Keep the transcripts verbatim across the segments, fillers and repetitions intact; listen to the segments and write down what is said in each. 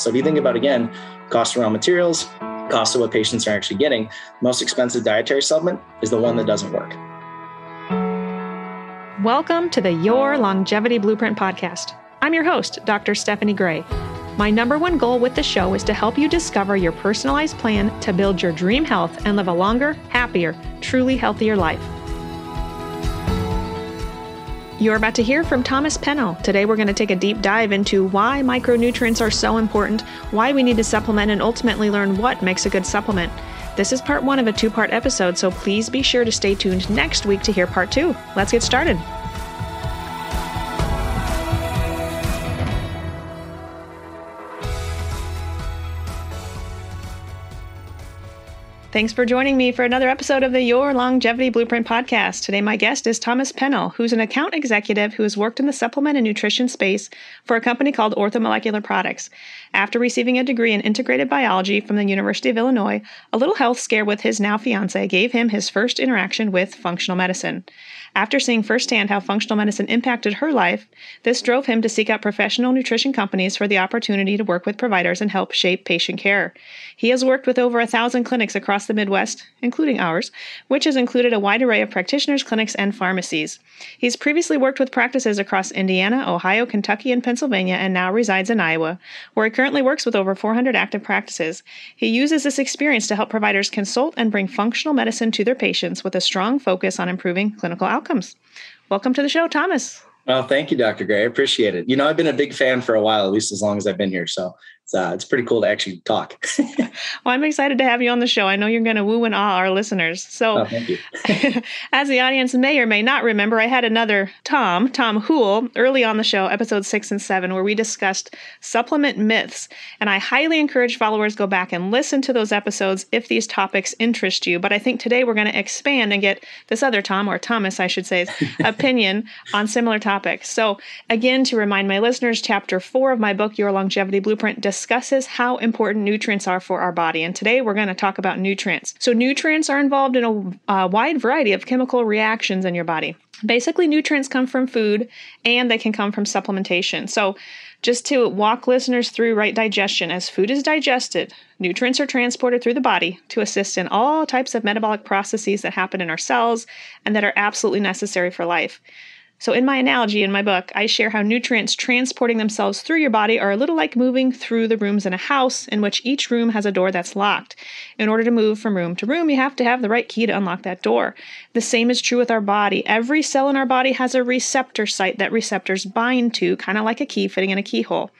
So if you think about, again, cost of raw materials, cost of what patients are actually getting, most expensive dietary supplement is the one that doesn't work. Welcome to the Your Longevity Blueprint Podcast. I'm your host, Doctor Stephanie Gray. My number one goal with the show is to help you discover your personalized plan to build your dream health and live a longer, happier, truly healthier life. You're about to hear from Thomas Pennell. Today, we're going to take a deep dive into why micronutrients are so important, why we need to supplement, and ultimately learn what makes a good supplement. This is part one of a two-part episode, so please be sure to stay tuned next week to hear part two. Let's get started. Thanks for joining me for another episode of the Your Longevity Blueprint Podcast. Today, my guest is Thomas Pennell, who's an account executive who has worked in the supplement and nutrition space for a company called Orthomolecular Products. After receiving a degree in integrated biology from the University of Illinois, a little health scare with his now fiancée gave him his first interaction with functional medicine. After seeing firsthand how functional medicine impacted her life, this drove him to seek out professional nutrition companies for the opportunity to work with providers and help shape patient care. He has worked with over a thousand clinics across the Midwest, including ours, which has included a wide array of practitioners, clinics, and pharmacies. He's previously worked with practices across Indiana, Ohio, Kentucky, and Pennsylvania, and now resides in Iowa, where he currently works with over four hundred active practices. He uses this experience to help providers consult and bring functional medicine to their patients with a strong focus on improving clinical outcomes. Outcomes. Welcome to the show, Thomas. Well, thank you, Doctor Gray. I appreciate it. You know, I've been a big fan for a while, at least as long as I've been here. So it's, uh, it's pretty cool to actually talk. Well, I'm excited to have you on the show. I know you're going to woo and awe our listeners. So oh, thank you. As the audience may or may not remember, I had another Tom, Tom Hull, early on the show, episodes six and seven, where we discussed supplement myths. And I highly encourage followers go back and listen to those episodes if these topics interest you. But I think today we're going to expand and get this other Tom, or Thomas, I should say, opinion on similar topics. So again, to remind my listeners, chapter four of my book, Your Longevity Blueprint, discusses how important nutrients are for our body. And today we're going to talk about nutrients. So nutrients are involved in a uh, wide variety of chemical reactions in your body. Basically, nutrients come from food and they can come from supplementation. So just to walk listeners through right digestion, as food is digested, nutrients are transported through the body to assist in all types of metabolic processes that happen in our cells and that are absolutely necessary for life. So in my analogy in my book, I share how nutrients transporting themselves through your body are a little like moving through the rooms in a house in which each room has a door that's locked. In order to move from room to room, you have to have the right key to unlock that door. The same is true with our body. Every cell in our body has a receptor site that receptors bind to, kind of like a key fitting in a keyhole.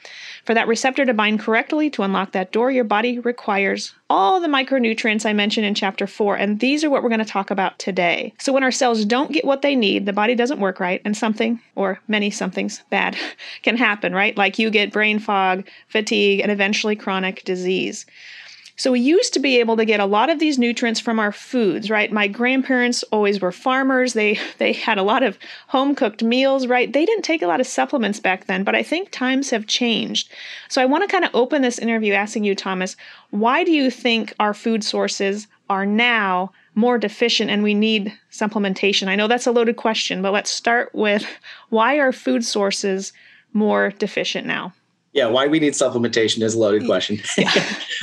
For that receptor to bind correctly to unlock that door, your body requires all the micronutrients I mentioned in chapter four, and these are what we're going to talk about today. So when our cells don't get what they need, the body doesn't work right, and something, or many somethings, bad can happen, right? Like you get brain fog, fatigue, and eventually chronic disease. So we used to be able to get a lot of these nutrients from our foods, right? My grandparents always were farmers. They they had a lot of home-cooked meals, right? They didn't take a lot of supplements back then, but I think times have changed. So I want to kind of open this interview asking you, Thomas, why do you think our food sources are now more deficient and we need supplementation? I know that's a loaded question, but let's start with why are food sources more deficient now? Yeah, why we need supplementation is a loaded question.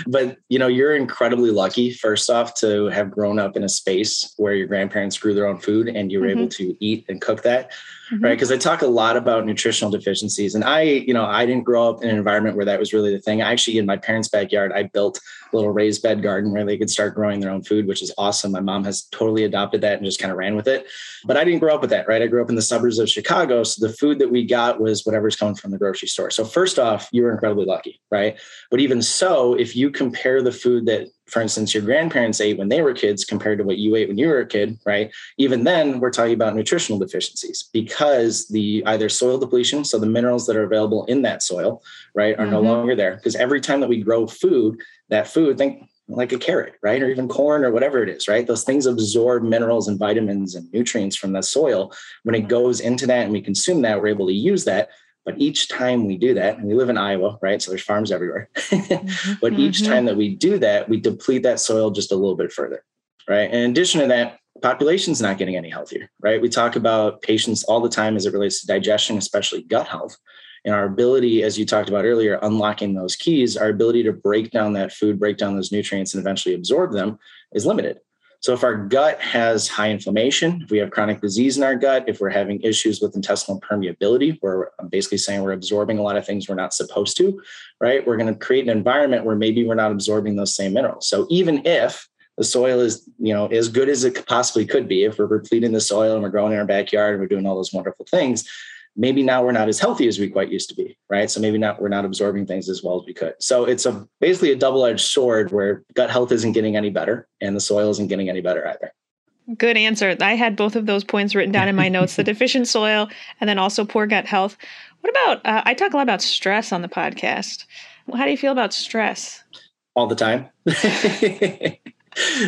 But, you know, you're incredibly lucky, first off, to have grown up in a space where your grandparents grew their own food and you were mm-hmm. able to eat and cook that, mm-hmm. right? Because I talk a lot about nutritional deficiencies. And I, you know, I didn't grow up in an environment where that was really the thing. I actually, in my parents' backyard, I built a little raised bed garden where they could start growing their own food, which is awesome. My mom has totally adopted that and just kind of ran with it. But I didn't grow up with that, right? I grew up in the suburbs of Chicago. So the food that we got was whatever's coming from the grocery store. So first off, you were incredibly lucky, right? But even so, if you compare the food that, for instance, your grandparents ate when they were kids compared to what you ate when you were a kid, right? Even then, we're talking about nutritional deficiencies because the either soil depletion, so the minerals that are available in that soil, right, are mm-hmm. no longer there. Because every time that we grow food, that food, think like a carrot, right? Or even corn or whatever it is, right? Those things absorb minerals and vitamins and nutrients from the soil. When it goes into that and we consume that, we're able to use that. But each time we do that, and we live in Iowa, right? So there's farms everywhere. But each mm-hmm. time that we do that, we deplete that soil just a little bit further, right? In addition to that, population's not getting any healthier, right? We talk about patients all the time as it relates to digestion, especially gut health. And our ability, as you talked about earlier, unlocking those keys, our ability to break down that food, break down those nutrients, and eventually absorb them is limited. So if our gut has high inflammation, if we have chronic disease in our gut, if we're having issues with intestinal permeability, where I'm basically saying we're absorbing a lot of things we're not supposed to, right? We're going to create an environment where maybe we're not absorbing those same minerals. So even if the soil is, you know, as good as it possibly could be, if we're repleting the soil and we're growing in our backyard and we're doing all those wonderful things, maybe now we're not as healthy as we quite used to be, right? So maybe not we're not absorbing things as well as we could. So it's a basically a double-edged sword where gut health isn't getting any better and the soil isn't getting any better either. Good answer. I had both of those points written down in my notes, the deficient soil and then also poor gut health. What about, uh, I talk a lot about stress on the podcast. Well, how do you feel about stress? All the time.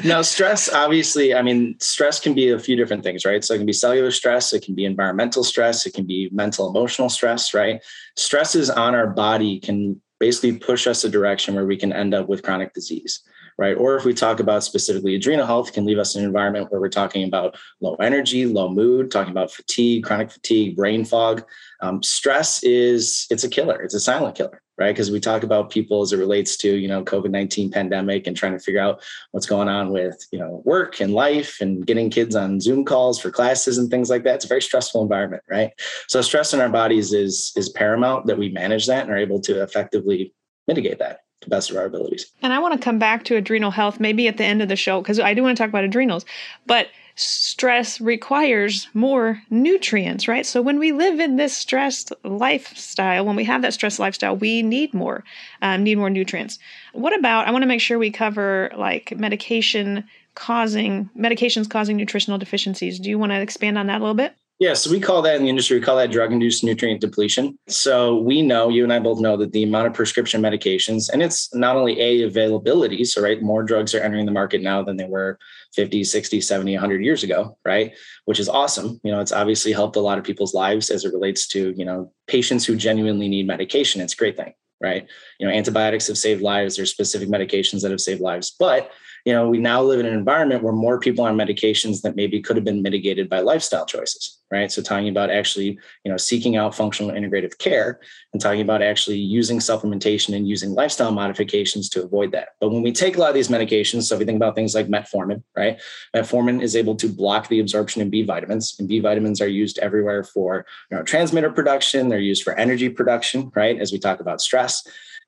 Now, stress, obviously, I mean, stress can be a few different things, right? So it can be cellular stress, it can be environmental stress, it can be mental, emotional stress, right? Stresses on our body can basically push us a direction where we can end up with chronic disease, right? Or if we talk about specifically adrenal health, can leave us in an environment where we're talking about low energy, low mood, talking about fatigue, chronic fatigue, brain fog. Um, stress is, it's a killer. It's a silent killer. Right? Because we talk about people as it relates to, you know, COVID nineteen pandemic and trying to figure out what's going on with, you know, work and life and getting kids on Zoom calls for classes and things like that. It's a very stressful environment, right? So stress in our bodies is, is paramount that we manage that and are able to effectively mitigate that to the best of our abilities. And I want to come back to adrenal health maybe at the end of the show, because I do want to talk about adrenals, but stress requires more nutrients, right? So when we live in this stressed lifestyle, when we have that stressed lifestyle, we need more, um, need more nutrients. What about, I want to make sure we cover like medication causing, medications causing nutritional deficiencies. Do you want to expand on that a little bit? Yeah, so we call that in the industry, we call that drug-induced nutrient depletion. So we know, you and I both know that the amount of prescription medications, and it's not only A, availability, so right, more drugs are entering the market now than they were fifty, sixty, seventy, a hundred years ago, right? Which is awesome. You know, it's obviously helped a lot of people's lives as it relates to, you know, patients who genuinely need medication. It's a great thing, right? You know, antibiotics have saved lives. There's specific medications that have saved lives, but you know, we now live in an environment where more people are on medications that maybe could have been mitigated by lifestyle choices, right? So talking about actually, you know, seeking out functional integrative care and talking about actually using supplementation and using lifestyle modifications to avoid that. But when we take a lot of these medications, so if we think about things like metformin, right? Metformin is able to block the absorption of B vitamins, and B vitamins are used everywhere for neurotransmitter production. They're used for energy production, right? As we talk about stress.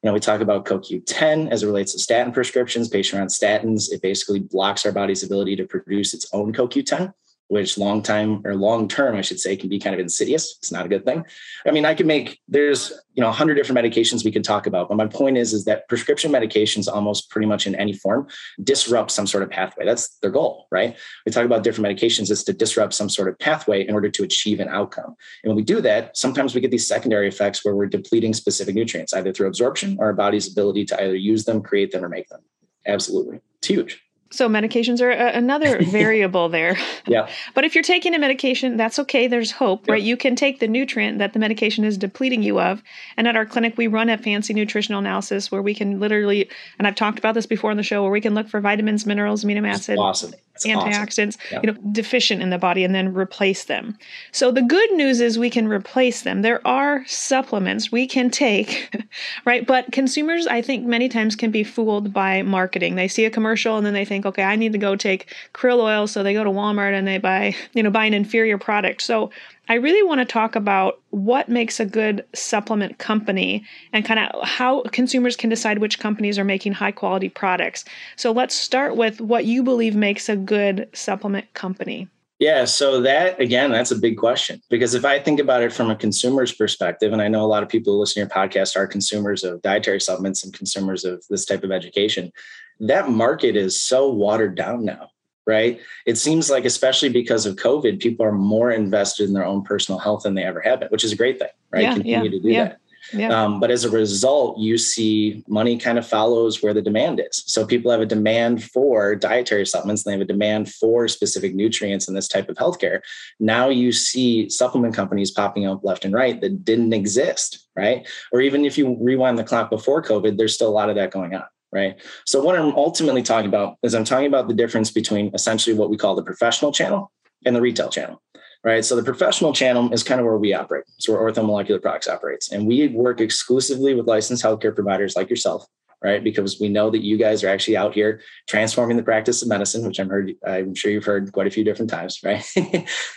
You know, we talk about C O Q ten as it relates to statin prescriptions, patient on statins. It basically blocks our body's ability to produce its own C O Q ten, which long time or long term, I should say, can be kind of insidious. It's not a good thing. I mean, I can make there's, you know, a hundred different medications we can talk about. But my point is, is that prescription medications almost pretty much in any form disrupt some sort of pathway. That's their goal, right? We talk about different medications is to disrupt some sort of pathway in order to achieve an outcome. And when we do that, sometimes we get these secondary effects where we're depleting specific nutrients, either through absorption or our body's ability to either use them, create them, or make them. Absolutely. It's huge. So medications are another variable there. Yeah. But if you're taking a medication, that's okay. There's hope, right? Yeah. You can take the nutrient that the medication is depleting you of. And at our clinic, we run a fancy nutritional analysis where we can literally, and I've talked about this before on the show, where we can look for vitamins, minerals, amino acids, awesome. antioxidants, awesome. Yeah. you know, deficient in the body and then replace them. So the good news is we can replace them. There are supplements we can take, right? But consumers, I think many times can be fooled by marketing. They see a commercial and then they think, okay, I need to go take krill oil. So they go to Walmart and they buy, you know, buy an inferior product. So I really want to talk about what makes a good supplement company and kind of how consumers can decide which companies are making high quality products. So let's start with what you believe makes a good supplement company. Yeah. So that, again, that's a big question, because if I think about it from a consumer's perspective, and I know a lot of people who listen to your podcast are consumers of dietary supplements and consumers of this type of education, that market is so watered down now, right? It seems like, especially because of COVID, people are more invested in their own personal health than they ever have been, which is a great thing, right? Yeah, Continue yeah, to do yeah. that. Yeah. Um, but as a result, you see money kind of follows where the demand is. So people have a demand for dietary supplements, and they have a demand for specific nutrients in this type of healthcare. Now you see supplement companies popping up left and right that didn't exist, right? Or even if you rewind the clock before COVID, there's still a lot of that going on. Right. So what I'm ultimately talking about is I'm talking about the difference between essentially what we call the professional channel and the retail channel. right? So the professional channel is kind of where we operate. So where Orthomolecular Products operates. And we work exclusively with licensed healthcare providers like yourself, right? Because we know that you guys are actually out here transforming the practice of medicine, which I'm heard, I'm sure you've heard quite a few different times, right?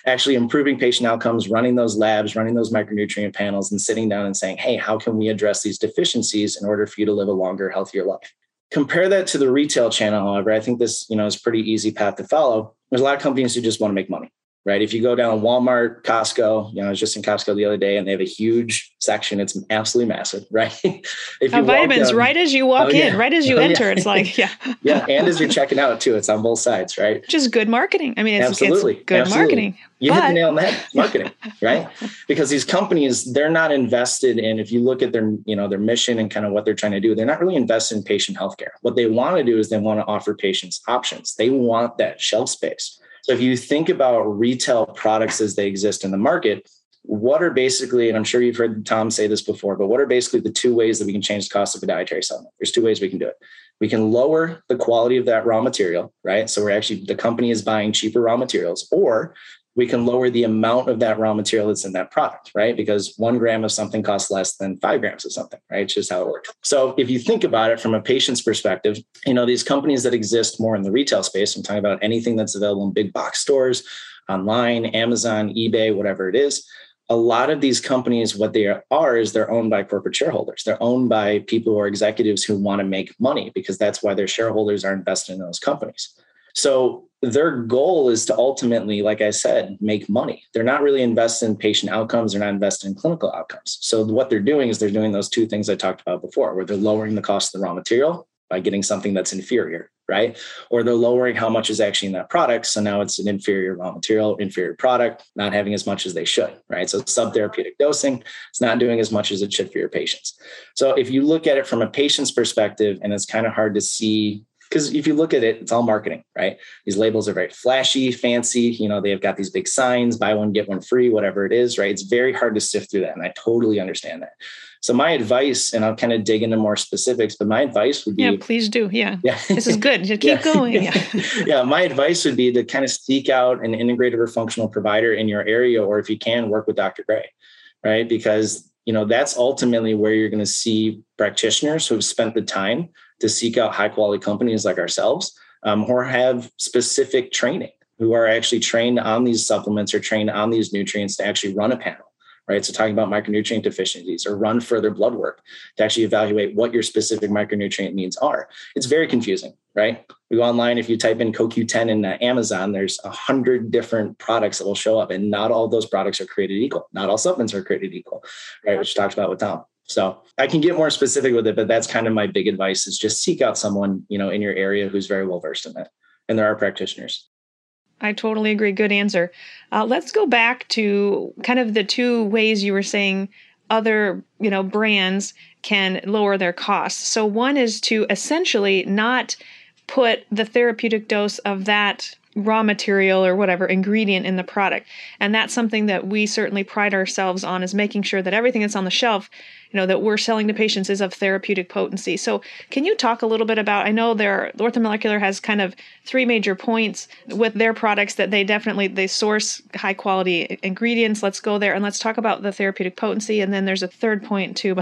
Actually improving patient outcomes, running those labs, running those micronutrient panels, and sitting down and saying, hey, how can we address these deficiencies in order for you to live a longer, healthier life? Compare that to the retail channel, however, I think this, you know, is a pretty easy path to follow. There's a lot of companies who just want to make money, right? If you go down Walmart, Costco, you know, I was just in Costco the other day and they have a huge section. It's absolutely massive, right? If you vitamins down, right as you walk oh, in, yeah. right as you oh, enter, yeah. it's like, yeah. yeah. And as you're checking out too, it's on both sides, right? Just good marketing. I mean, it's, absolutely. it's good absolutely. marketing. You but... hit the nail on the head, marketing, right? Because these companies, they're not invested in, if you look at their, you know, their mission and kind of what they're trying to do, they're not really invested in patient healthcare. What they want to do is they want to offer patients options. They want that shelf space. So if you think about retail products as they exist in the market, what are basically, and I'm sure you've heard Tom say this before, but what are basically the two ways that we can change the cost of a dietary supplement? There's two ways we can do it. We can lower the quality of that raw material, right? So we're actually, the company is buying cheaper raw materials, or we can lower the amount of that raw material that's in that product, right? Because one gram of something costs less than five grams of something, right? It's just how it works. So if you think about it from a patient's perspective, you know, these companies that exist more in the retail space, I'm talking about anything that's available in big box stores, online, Amazon, eBay, whatever it is, a lot of these companies, what they are is they're owned by corporate shareholders. They're owned by people who are executives who want to make money, because that's why their shareholders are invested in those companies. So their goal is to ultimately, like I said, make money. They're not really invested in patient outcomes. They're not invested in clinical outcomes. So what they're doing is they're doing those two things I talked about before, where they're lowering the cost of the raw material by getting something that's inferior, right? Or they're lowering how much is actually in that product. So now it's an inferior raw material, inferior product, not having as much as they should, right? So subtherapeutic dosing, it's not doing as much as it should for your patients. So if you look at it from a patient's perspective, and it's kind of hard to see, because if you look at it, it's all marketing, right? These labels are very flashy, fancy. You know, they've got these big signs, buy one, get one free, whatever it is, right? It's very hard to sift through that. And I totally understand that. So my advice, and I'll kind of dig into more specifics, but my advice would be. Yeah, please do. Yeah. yeah. This is good. Just keep yeah. going. Yeah. yeah. My advice would be to kind of seek out an integrative or functional provider in your area, or if you can, work with Doctor Gray, right? Because, you know, that's ultimately where you're going to see practitioners who have spent the time to seek out high quality companies like ourselves, um, or have specific training, who are actually trained on these supplements or trained on these nutrients to actually run a panel, right? So talking about micronutrient deficiencies, or run further blood work to actually evaluate what your specific micronutrient needs are. It's very confusing, right? We go online, if you type in C O Q ten in uh, Amazon, there's a hundred different products that will show up, and not all those products are created equal. Not all supplements are created equal, right? Which talks about with Tom. So I can get more specific with it, but that's kind of my big advice, is just seek out someone, you know, in your area who's very well versed in that. And there are practitioners. I totally agree. Good answer. Uh, let's go back to kind of the two ways you were saying other, you know, brands can lower their costs. So one is to essentially not put the therapeutic dose of that raw material or whatever ingredient in the product. And that's something that we certainly pride ourselves on, is making sure that everything that's on the shelf, you know, that we're selling to patients is of therapeutic potency. So can you talk a little bit about, I know there, Orthomolecular has kind of three major points with their products that they definitely, they source high quality ingredients. Let's go there and let's talk about the therapeutic potency. And then there's a third point too.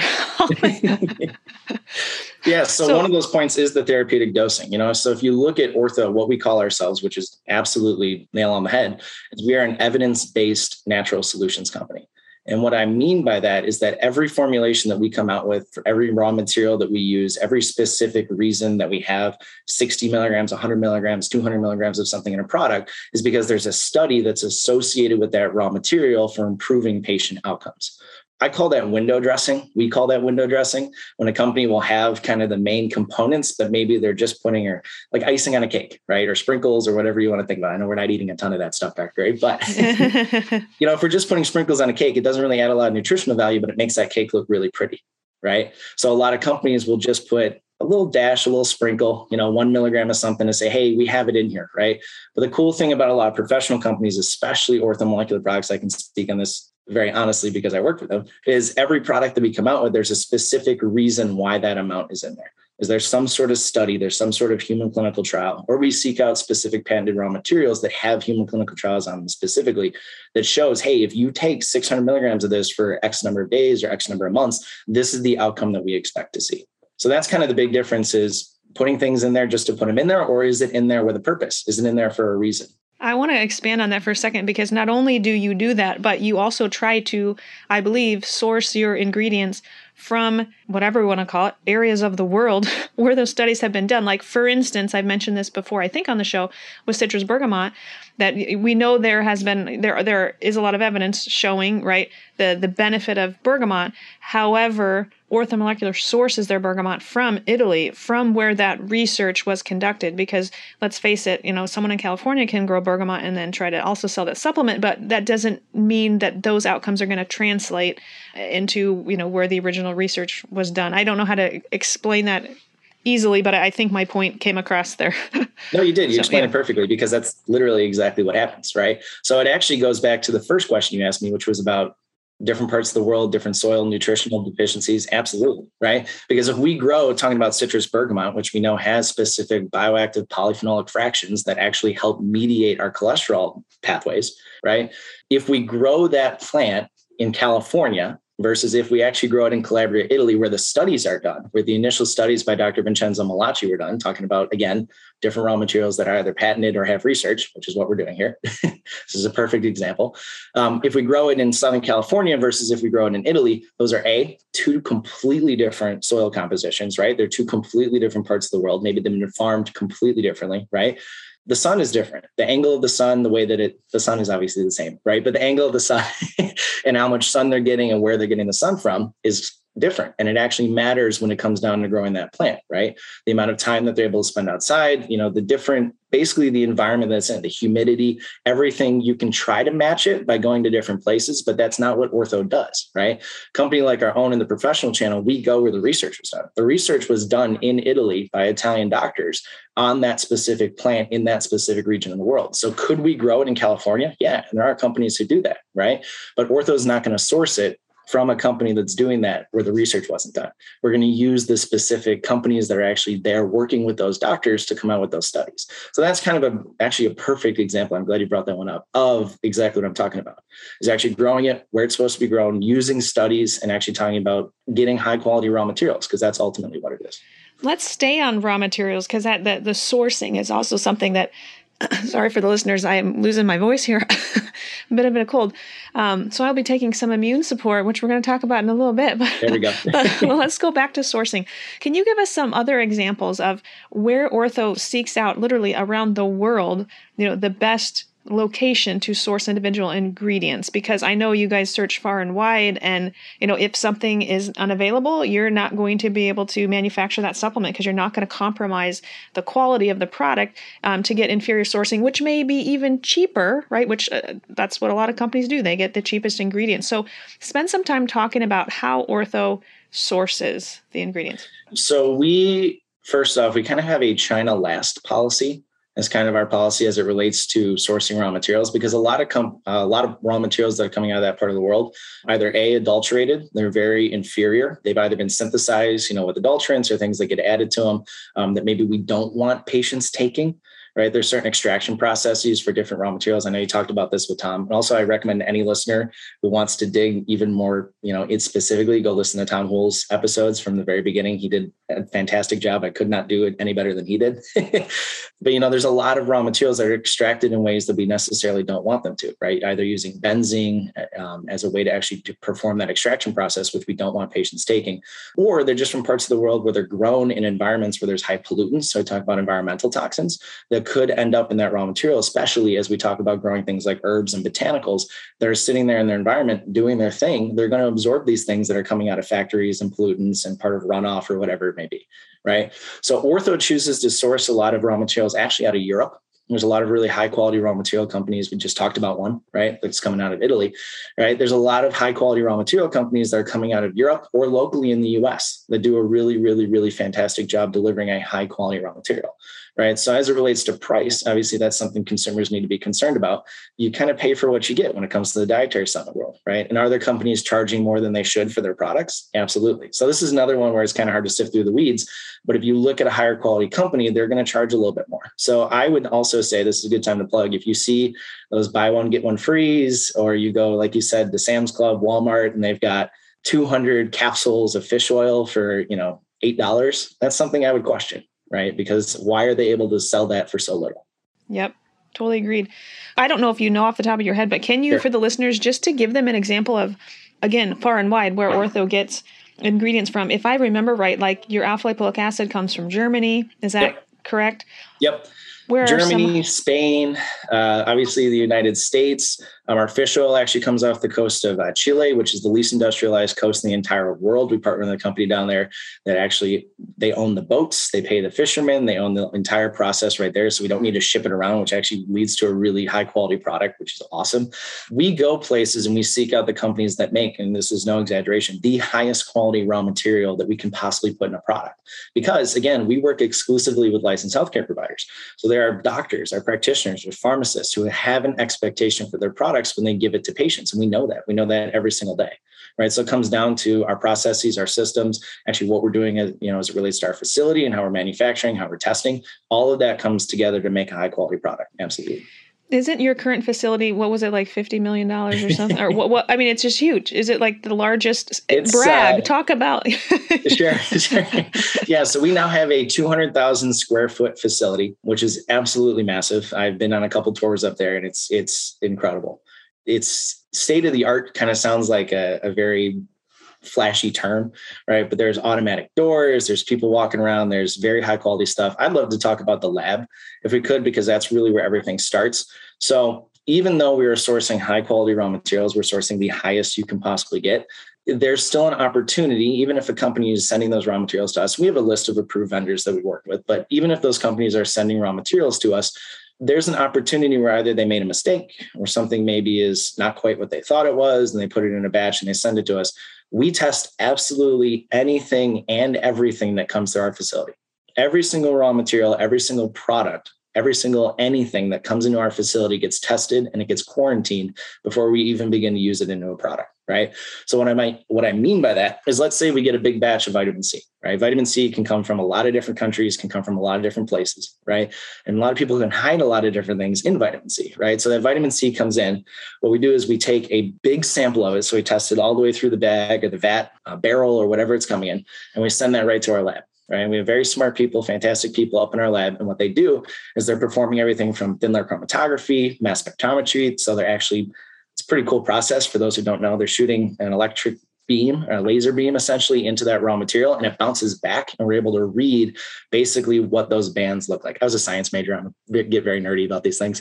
yeah. So, so one of those points is the therapeutic dosing, you know, so if you look at Ortho, what we call ourselves, which is absolutely nail on the head, is we are an evidence-based natural solutions company. And what I mean by that is that every formulation that we come out with, for every raw material that we use, every specific reason that we have sixty milligrams, one hundred milligrams, two hundred milligrams of something in a product, is because there's a study that's associated with that raw material for improving patient outcomes. I call that window dressing. We call that window dressing when a company will have kind of the main components, but maybe they're just putting, or like icing on a cake, right? Or sprinkles, or whatever you want to think about. I know we're not eating a ton of that stuff, Doctor Gray, but you know, if we're just putting sprinkles on a cake, it doesn't really add a lot of nutritional value, but it makes that cake look really pretty, right? So a lot of companies will just put a little dash, a little sprinkle, you know, one milligram of something to say, hey, we have it in here, right? But the cool thing about a lot of professional companies, especially Orthomolecular Products, I can speak on this very honestly, because I worked with them, is every product that we come out with, there's a specific reason why that amount is in there. is there's some sort of study, there's some sort of human clinical trial, or we seek out specific patented raw materials that have human clinical trials on them specifically that shows, hey, if you take six hundred milligrams of this for X number of days or X number of months, this is the outcome that we expect to see. So that's kind of the big difference, is putting things in there just to put them in there, or is it in there with a purpose? Is it in there for a reason? I want to expand on that for a second, because not only do you do that, but you also try to, I believe, source your ingredients from whatever we want to call it, areas of the world where those studies have been done. Like, for instance, I've mentioned this before, I think on the show with citrus bergamot, that we know there has been, there there is a lot of evidence showing, right, the, the benefit of bergamot. However, Orthomolecular sources their bergamot from Italy, from where that research was conducted, because let's face it, you know, someone in California can grow bergamot and then try to also sell that supplement, but that doesn't mean that those outcomes are going to translate into, you know, where the original research was done. I don't know how to explain that easily, but I think my point came across there. No, you did. You so, explained yeah. it perfectly, because that's literally exactly what happens, right? So it actually goes back to the first question you asked me, which was about different parts of the world, different soil, nutritional deficiencies. Absolutely. Right. Because if we grow, talking about citrus bergamot, which we know has specific bioactive polyphenolic fractions that actually help mediate our cholesterol pathways, right? If we grow that plant in California versus if we actually grow it in Calabria, Italy, where the studies are done, where the initial studies by Doctor Vincenzo Malachi were done, talking about, again, different raw materials that are either patented or have research, which is what we're doing here. This is a perfect example. Um, if we grow it in Southern California versus if we grow it in Italy, those are A, two completely different soil compositions, right? They're two completely different parts of the world. Maybe they've been farmed completely differently, right? The sun is different. The angle of the sun, the way that it, the sun is obviously the same, right? But the angle of the sun and how much sun they're getting and where they're getting the sun from is different. And it actually matters when it comes down to growing that plant, right? The amount of time that they're able to spend outside, you know, the different, basically the environment that's in, the humidity, everything. You can try to match it by going to different places, but that's not what Ortho does, right? A company like our own in the professional channel, we go where the research was done. The research was done in Italy by Italian doctors on that specific plant in that specific region of the world. So could we grow it in California? Yeah. And there are companies who do that, right? But Ortho is not going to source it from a company that's doing that where the research wasn't done. We're going to use the specific companies that are actually there working with those doctors to come out with those studies. So that's kind of a, actually a perfect example. I'm glad you brought that one up, of exactly what I'm talking about, is actually growing it where it's supposed to be grown, using studies, and actually talking about getting high quality raw materials, because that's ultimately what it is. Let's stay on raw materials, because that, that the sourcing is also something that, sorry for the listeners, I am losing my voice here. A bit of a cold. Um, so I'll be taking some immune support, which we're going to talk about in a little bit. But, there we go. But let's go back to sourcing. Can you give us some other examples of where Ortho seeks out, literally around the world, you know, the best location to source individual ingredients? Because I know you guys search far and wide, and, you know, if something is unavailable, you're not going to be able to manufacture that supplement, because you're not going to compromise the quality of the product um, to get inferior sourcing, which may be even cheaper, right? Which uh, that's what a lot of companies do. They get the cheapest ingredients. So spend some time talking about how Ortho sources the ingredients. So we, first off, we kind of have a China last policy. That's kind of our policy as it relates to sourcing raw materials, because a lot of com- a lot of raw materials that are coming out of that part of the world, either A, adulterated, they're very inferior. They've either been synthesized, you know, with adulterants or things that get added to them um, that maybe we don't want patients taking, right? There's certain extraction processes for different raw materials. I know you talked about this with Tom. And also I recommend any listener who wants to dig even more, you know, it specifically, go listen to Tom Hull's episodes from the very beginning. He did a fantastic job. I could not do it any better than he did. But, you know, there's a lot of raw materials that are extracted in ways that we necessarily don't want them to, right? Either using benzene um, as a way to actually to perform that extraction process, which we don't want patients taking, or they're just from parts of the world where they're grown in environments where there's high pollutants. So we talk about environmental toxins that could end up in that raw material, especially as we talk about growing things like herbs and botanicals that are sitting there in their environment doing their thing. They're going to absorb these things that are coming out of factories and pollutants and part of runoff or whatever it may be, right? So Ortho chooses to source a lot of raw materials actually out of Europe. There's a lot of really high quality raw material companies. We just talked about one, right? That's coming out of Italy, right? There's a lot of high quality raw material companies that are coming out of Europe or locally in the U S that do a really, really, really fantastic job delivering a high quality raw material, right? So as it relates to price, obviously that's something consumers need to be concerned about. You kind of pay for what you get when it comes to the dietary supplement world, right? And are there companies charging more than they should for their products? Absolutely. So this is another one where it's kind of hard to sift through the weeds, but if you look at a higher quality company, they're going to charge a little bit more. So I would also say this is a good time to plug. If you see those buy one, get one frees, or you go, like you said, to Sam's Club, Walmart, and they've got two hundred capsules of fish oil for, you know, eight dollars. That's something I would question, right? Because why are they able to sell that for so little? Yep. Totally agreed. I don't know if you know off the top of your head, but can you, sure. for the listeners, just to give them an example of, again, far and wide, where Ortho gets ingredients from. If I remember right, like your alpha lipoic acid comes from Germany. Is that yep. correct? Yep. Where Germany, some- Spain, uh, obviously the United States. Um, our fish oil actually comes off the coast of uh, Chile, which is the least industrialized coast in the entire world. We partner with a company down there that actually, they own the boats, they pay the fishermen, they own the entire process right there. So we don't need to ship it around, which actually leads to a really high quality product, which is awesome. We go places and we seek out the companies that make, and this is no exaggeration, the highest quality raw material that we can possibly put in a product. Because again, we work exclusively with licensed healthcare providers. So there are doctors, our practitioners, or pharmacists who have an expectation for their products when they give it to patients. And we know that. We know that every single day, right? So it comes down to our processes, our systems, actually what we're doing as, you know, as it relates to our facility and how we're manufacturing, how we're testing. All of that comes together to make a high quality product. Absolutely. Isn't your current facility, what was it, like fifty million dollars or something? Or what, what? I mean, it's just huge. Is it like the largest? It's, brag, uh, talk about. sure, sure. Yeah, so we now have a two hundred thousand square foot facility, which is absolutely massive. I've been on a couple tours up there and it's it's incredible. It's state of the art, kind of sounds like a, a very flashy term, right? But there's automatic doors, there's people walking around, there's very high quality stuff. I'd love to talk about the lab if we could, because that's really where everything starts. So even though we are sourcing high quality raw materials, we're sourcing the highest you can possibly get. There's still an opportunity, even if a company is sending those raw materials to us, we have a list of approved vendors that we work with. But even if those companies are sending raw materials to us, there's an opportunity where either they made a mistake or something maybe is not quite what they thought it was, and they put it in a batch and they send it to us. We test absolutely anything and everything that comes to our facility. Every single raw material, every single product, every single anything that comes into our facility gets tested and it gets quarantined before we even begin to use it into a product, right? So what I might, what I mean by that is, let's say we get a big batch of vitamin C, right? Vitamin C can come from a lot of different countries, can come from a lot of different places, right? And a lot of people can hide a lot of different things in vitamin C, right? So that vitamin C comes in. What we do is we take a big sample of it. So we test it all the way through the bag or the vat, uh, barrel or whatever it's coming in, and we send that right to our lab. Right? We have very smart people, fantastic people up in our lab. And what they do is they're performing everything from thin layer chromatography, mass spectrometry. So they're actually, it's a pretty cool process. For those who don't know, they're shooting an electric beam, or a laser beam essentially, into that raw material, and it bounces back. And we're able to read basically what those bands look like. I was a science major. I'm get very nerdy about these things,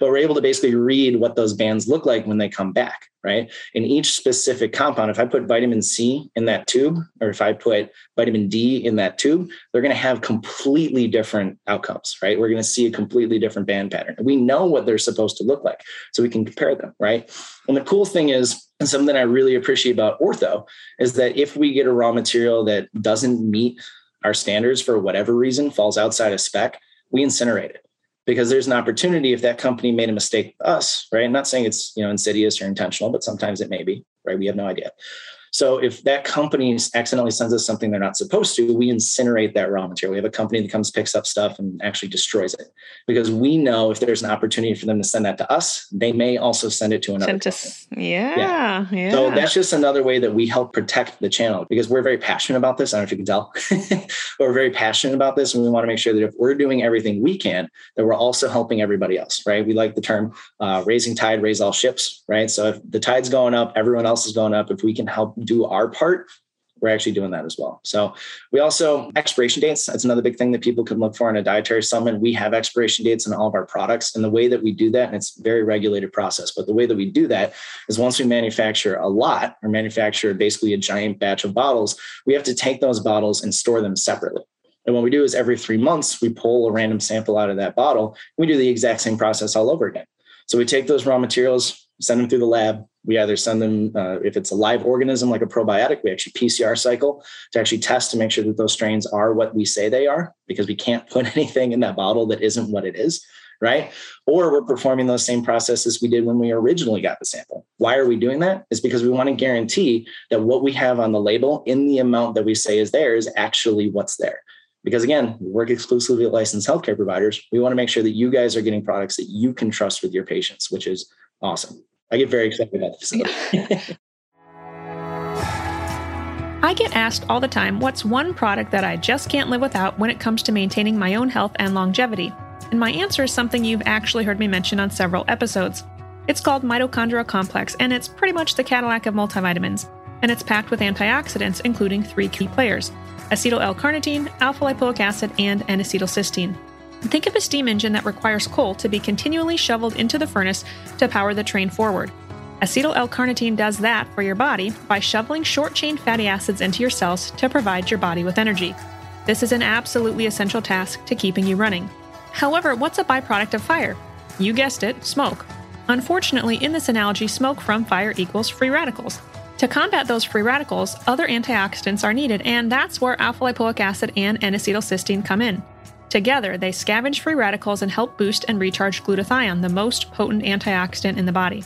but we're able to basically read what those bands look like when they come back. Right? In each specific compound, if I put vitamin C in that tube, or if I put vitamin D in that tube, they're going to have completely different outcomes, right? We're going to see a completely different band pattern. We know what they're supposed to look like, so we can compare them, right? And the cool thing is, and something I really appreciate about Ortho, is that if we get a raw material that doesn't meet our standards for whatever reason, falls outside of spec, we incinerate it. Because there's an opportunity, if that company made a mistake with us, right? I'm not saying it's, you know, insidious or intentional, but sometimes it may be, right? We have no idea. So if that company accidentally sends us something they're not supposed to, we incinerate that raw material. We have a company that comes, picks up stuff and actually destroys it, because we know if there's an opportunity for them to send that to us, they may also send it to another to, yeah, yeah. yeah. So that's just another way that we help protect the channel, because we're very passionate about this. I don't know if you can tell, but we're very passionate about this. And we want to make sure that if we're doing everything we can, that we're also helping everybody else, right? We like the term uh, raising tide, raise all ships, right? So if the tide's going up, everyone else is going up. If we can help do our part, we're actually doing that as well. So we also, expiration dates, that's another big thing that people can look for in a dietary supplement. We have expiration dates in all of our products. And the way that we do that, and it's a very regulated process, but the way that we do that is, once we manufacture a lot, or manufacture basically a giant batch of bottles, we have to take those bottles and store them separately. And what we do is, every three months, we pull a random sample out of that bottle. We do the exact same process all over again. So we take those raw materials, send them through the lab, We either send them, uh, if it's a live organism like a probiotic, we actually P C R cycle to actually test to make sure that those strains are what we say they are, because we can't put anything in that bottle that isn't what it is, right? Or we're performing those same processes we did when we originally got the sample. Why are we doing that? It's because we want to guarantee that what we have on the label in the amount that we say is there is actually what's there. Because again, we work exclusively with licensed healthcare providers. We want to make sure that you guys are getting products that you can trust with your patients, which is awesome. I get very excited about this. I get asked all the time, what's one product that I just can't live without when it comes to maintaining my own health and longevity? And my answer is something you've actually heard me mention on several episodes. It's called Mitochondria Complex, and it's pretty much the Cadillac of multivitamins. And it's packed with antioxidants, including three key players: acetyl L-carnitine, alpha-lipoic acid, and N-acetylcysteine. Think of a steam engine that requires coal to be continually shoveled into the furnace to power the train forward. Acetyl L-carnitine does that for your body by shoveling short-chain fatty acids into your cells to provide your body with energy. This is an absolutely essential task to keeping you running. However, what's a byproduct of fire? You guessed it, smoke. Unfortunately, in this analogy, smoke from fire equals free radicals. To combat those free radicals, other antioxidants are needed, and that's where alpha-lipoic acid and N-acetylcysteine come in. Together, they scavenge free radicals and help boost and recharge glutathione, the most potent antioxidant in the body.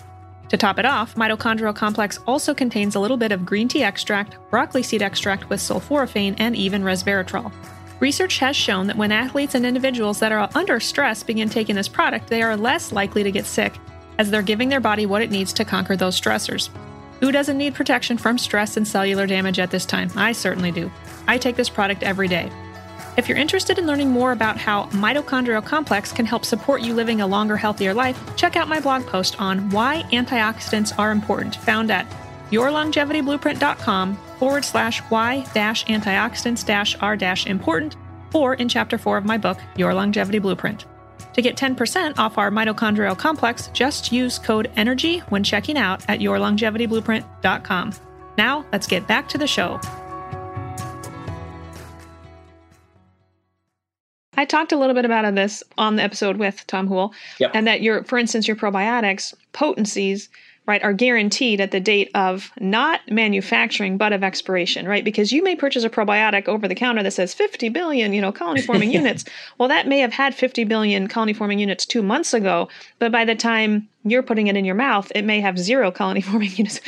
To top it off, Mitochondrial Complex also contains a little bit of green tea extract, broccoli seed extract with sulforaphane, and even resveratrol. Research has shown that when athletes and individuals that are under stress begin taking this product, they are less likely to get sick, as they're giving their body what it needs to conquer those stressors. Who doesn't need protection from stress and cellular damage at this time? I certainly do. I take this product every day. If you're interested in learning more about how Mitochondrial Complex can help support you living a longer, healthier life, check out my blog post on why antioxidants are important, found at yourlongevityblueprint.com forward slash why dash antioxidants dash are dash important, or in chapter four of my book, Your Longevity Blueprint. To get ten percent off our Mitochondrial Complex, just use code ENERGY when checking out at your longevity blueprint dot com. Now, let's get back to the show. I talked a little bit about this on the episode with Tom Hull, yep. And that your, for instance, your probiotics potencies, right, are guaranteed at the date of not manufacturing, but of expiration, right? Because you may purchase a probiotic over the counter that says fifty billion, you know, colony forming units. Well, that may have had fifty billion colony forming units two months ago, but by the time you're putting it in your mouth, it may have zero colony forming units.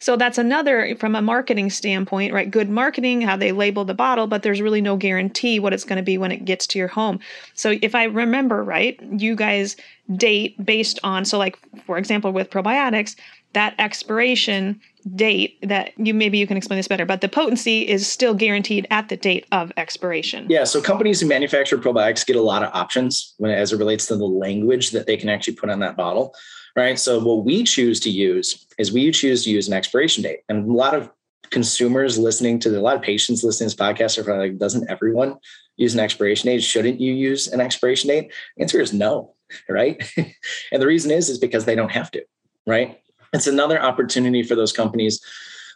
So that's another, from a marketing standpoint, right? Good marketing, how they label the bottle, but there's really no guarantee what it's going to be when it gets to your home. So if I remember right, you guys date based on, so like, for example, with probiotics, that expiration date that you, maybe you can explain this better, but the potency is still guaranteed at the date of expiration. Yeah. So companies who manufacture probiotics get a lot of options when, as it relates to the language that they can actually put on that bottle, right? So what we choose to use is we choose to use an expiration date. And a lot of consumers listening to the, a lot of patients listening to this podcast are probably like, doesn't everyone use an expiration date? Shouldn't you use an expiration date? The answer is no, right? And the reason is, is because they don't have to, right? It's another opportunity for those companies,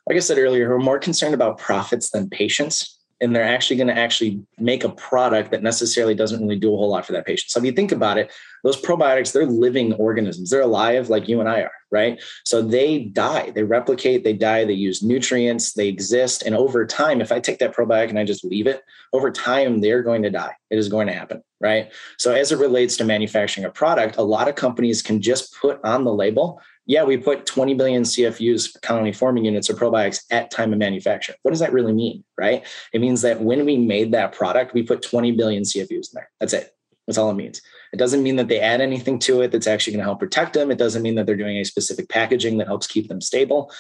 like I said earlier, who are more concerned about profits than patients. And they're actually going to actually make a product that necessarily doesn't really do a whole lot for that patient. So if you think about it, those probiotics, they're living organisms. They're alive like you and I are, right? So they die, they replicate, they die, they use nutrients, they exist. And over time, if I take that probiotic and I just leave it, over time, they're going to die. It is going to happen, right? So as it relates to manufacturing a product, a lot of companies can just put on the label, yeah, we put twenty billion C F Us, colony forming units, or probiotics at time of manufacture. What does that really mean, right? It means that when we made that product, we put twenty billion C F Us in there. That's it. That's all it means. It doesn't mean that they add anything to it that's actually going to help protect them. It doesn't mean that they're doing any specific packaging that helps keep them stable.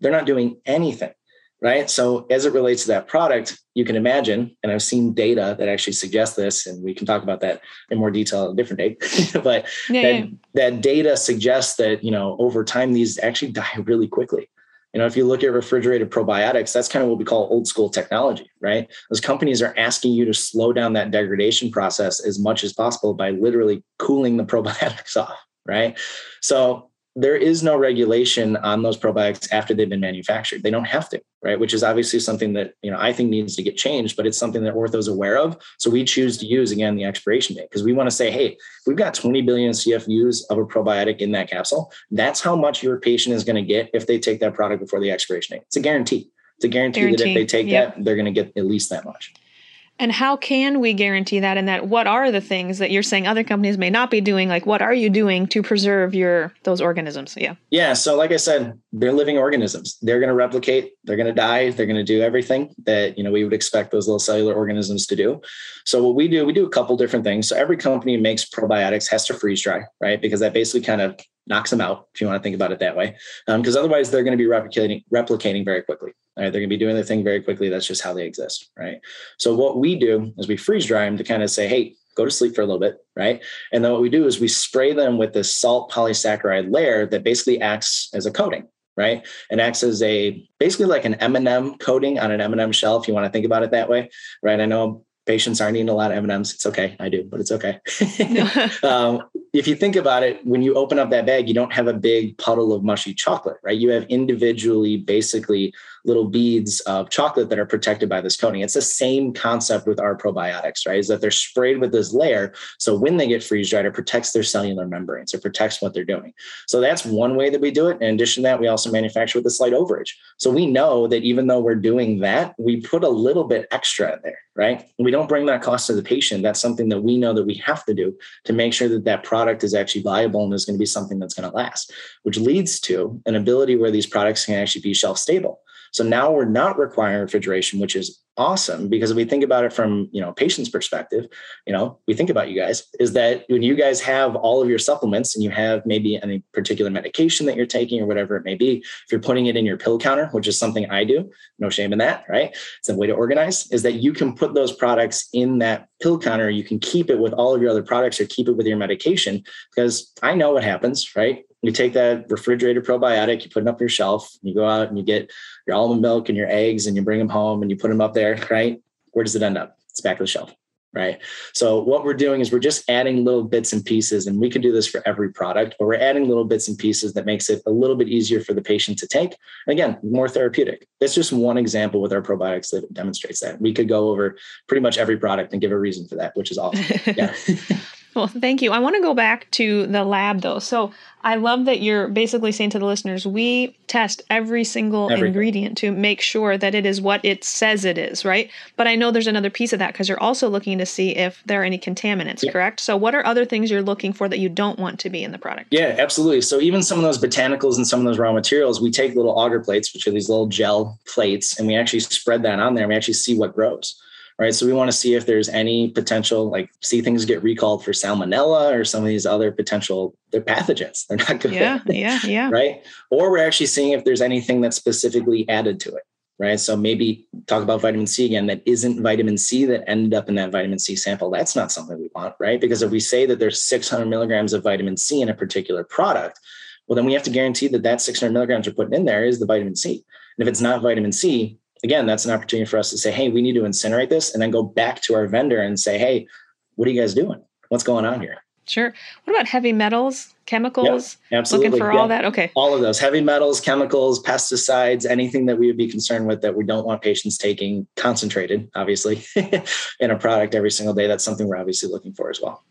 They're not doing anything, right? So as it relates to that product, you can imagine, and I've seen data that actually suggests this, and we can talk about that in more detail on a different day, but yeah, that, yeah. that data suggests that, you know, over time, these actually die really quickly. You know, if you look at refrigerated probiotics, that's kind of what we call old school technology, right? Those companies are asking you to slow down that degradation process as much as possible by literally cooling the probiotics off, right? So there is no regulation on those probiotics after they've been manufactured. They don't have to, right? Which is obviously something that, you know, I think needs to get changed, but it's something that Ortho is aware of. So we choose to use, again, the expiration date, because we want to say, hey, we've got twenty billion C F Us of a probiotic in that capsule. That's how much your patient is going to get if they take that product before the expiration date. It's a guarantee. It's a guarantee, guarantee. that if they take yep. that, they're going to get at least that much. And how can we guarantee that? And that, what are the things that you're saying other companies may not be doing? Like, what are you doing to preserve your those organisms? Yeah. Yeah. So like I said, they're living organisms. They're going to replicate. They're going to die. They're going to do everything that, you know, we would expect those little cellular organisms to do. So what we do, we do a couple different things. So every company makes probiotics has to freeze dry, right? Because that basically kind of knocks them out, if you want to think about it that way. Because um, otherwise they're going to be replicating, replicating very quickly. All right, they're going to be doing their thing very quickly. That's just how they exist, right? So what we do is we freeze dry them to kind of say, hey, go to sleep for a little bit, right? And then what we do is we spray them with this salt polysaccharide layer that basically acts as a coating, right? And acts as a, basically like an M and M coating on an M and M shell, if you want to think about it that way, right? I know patients aren't eating a lot of M and M's. It's okay. I do, but it's okay. um, if you think about it, when you open up that bag, you don't have a big puddle of mushy chocolate, right? You have individually basically little beads of chocolate that are protected by this coating. It's the same concept with our probiotics, right? Is that they're sprayed with this layer. So when they get freeze dried, it protects their cellular membranes. It protects what they're doing. So that's one way that we do it. In addition to that, we also manufacture with a slight overage. So we know that even though we're doing that, we put a little bit extra in there, right? We don't bring that cost to the patient. That's something that we know that we have to do to make sure that that product is actually viable and is going to be something that's going to last, which leads to an ability where these products can actually be shelf stable. So now we're not requiring refrigeration, which is awesome, because if we think about it from, you know, a patient's perspective, you know, we think about you guys, is that when you guys have all of your supplements and you have maybe any particular medication that you're taking or whatever it may be, if you're putting it in your pill counter, which is something I do, no shame in that, right? It's a way to organize, is that you can put those products in that pill counter. You can keep it with all of your other products or keep it with your medication, because I know what happens, right? You take that refrigerated probiotic, you put it up your shelf, you go out and you get your almond milk and your eggs and you bring them home and you put them up there, right? Where does it end up? It's back on the shelf, right? So what we're doing is we're just adding little bits and pieces, and we can do this for every product, but we're adding little bits and pieces that makes it a little bit easier for the patient to take. And again, more therapeutic. That's just one example with our probiotics that demonstrates that. We could go over pretty much every product and give a reason for that, which is awesome. Yeah. Well, thank you. I want to go back to the lab, though. So I love that you're basically saying to the listeners, we test every single Everything. ingredient to make sure that it is what it says it is, right? But I know there's another piece of that, because you're also looking to see if there are any contaminants, yeah. correct? So what are other things you're looking for that you don't want to be in the product? Yeah, absolutely. So even some of those botanicals and some of those raw materials, we take little agar plates, which are these little gel plates, and we actually spread that on there. And we actually see what grows. Right. So we want to see if there's any potential, like see things get recalled for salmonella or some of these other potential, they're pathogens. They're not good. Yeah, yeah, yeah. Right. Or we're actually seeing if there's anything that's specifically added to it. Right. So maybe talk about vitamin C again, that isn't vitamin C that ended up in that vitamin C sample. That's not something we want. Right. Because if we say that there's six hundred milligrams of vitamin C in a particular product, well, then we have to guarantee that that six hundred milligrams we're putting in there is the vitamin C. And if it's not vitamin C, again, that's an opportunity for us to say, hey, we need to incinerate this, and then go back to our vendor and say, hey, what are you guys doing? What's going on here? Sure. What about heavy metals, chemicals? Yep, absolutely. Looking for yeah. all that? Okay. All of those heavy metals, chemicals, pesticides, anything that we would be concerned with that we don't want patients taking concentrated, obviously, in a product every single day. That's something we're obviously looking for as well.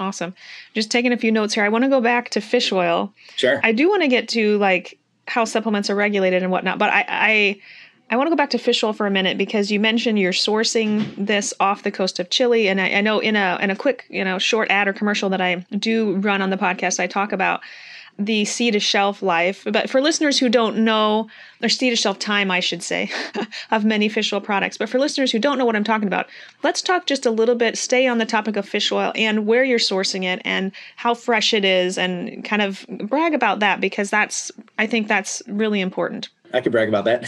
Awesome. Just taking a few notes here. I want to go back to fish oil. Sure. I do want to get to like how supplements are regulated and whatnot, but I... I I want to go back to fish oil for a minute, because you mentioned you're sourcing this off the coast of Chile. And I, I know in a in a quick, you know, short ad or commercial that I do run on the podcast, I talk about the sea to shelf life. But for listeners who don't know, or sea to shelf time, I should say, of many fish oil products. But for listeners who don't know what I'm talking about, let's talk just a little bit, stay on the topic of fish oil and where you're sourcing it and how fresh it is, and kind of brag about that, because that's, I think that's really important. I could brag about that.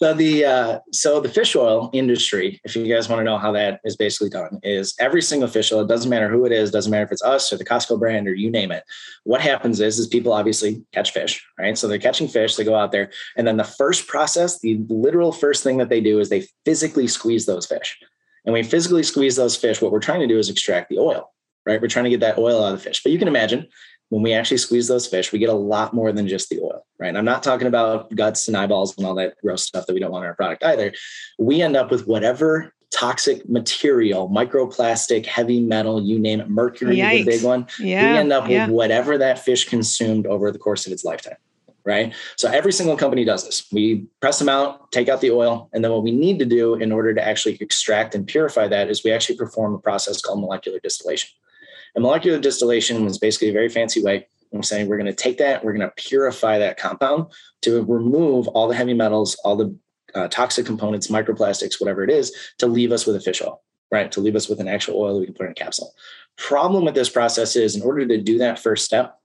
so the uh, so the fish oil industry, if you guys want to know how that is basically done, is every single fish oil, it doesn't matter who it is, doesn't matter if it's us or the Costco brand or you name it. What happens is, is people obviously catch fish, right? So they're catching fish, they go out there, and then the first process, the literal first thing that they do is they physically squeeze those fish. And when we physically squeeze those fish, what we're trying to do is extract the oil, right? We're trying to get that oil out of the fish. But you can imagine when we actually squeeze those fish, we get a lot more than just the oil, right? And I'm not talking about guts and eyeballs and all that gross stuff that we don't want in our product either. We end up with whatever toxic material, microplastic, heavy metal, you name it, mercury, Yikes. The big one. Yeah. We end up yeah. with whatever that fish consumed over the course of its lifetime, right? So every single company does this. We press them out, take out the oil. And then what we need to do in order to actually extract and purify that is we actually perform a process called molecular distillation. And molecular distillation is basically a very fancy way of saying we're going to take that, we're going to purify that compound to remove all the heavy metals, all the uh, toxic components, microplastics, whatever it is, to leave us with a fish oil, right? To leave us with an actual oil that we can put in a capsule. Problem with this process is in order to do that first step,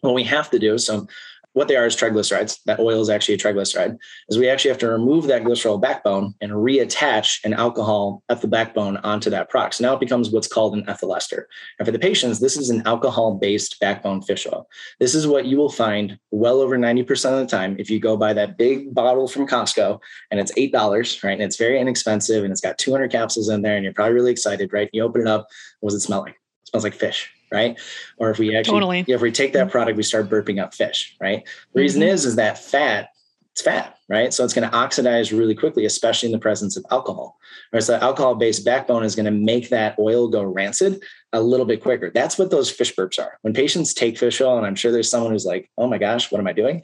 what we have to do, so what they are is triglycerides. That oil is actually a triglyceride, is we actually have to remove that glycerol backbone and reattach an alcohol ethyl backbone onto that product. So now it becomes what's called an ethyl ester. And for the patients, this is an alcohol-based backbone fish oil. This is what you will find well over ninety percent of the time if you go buy that big bottle from Costco, and it's eight dollars, right? And it's very inexpensive, and it's got two hundred capsules in there, and you're probably really excited, right? You open it up. What does it smell like? It smells like fish. Right. Or if we actually, totally. if we take that product, we start burping up fish. Right. The reason mm-hmm. is, is that fat, it's fat, right? So it's going to oxidize really quickly, especially in the presence of alcohol. Right? So the alcohol-based backbone is going to make that oil go rancid a little bit quicker. That's what those fish burps are. When patients take fish oil, and I'm sure there's someone who's like, oh my gosh, what am I doing?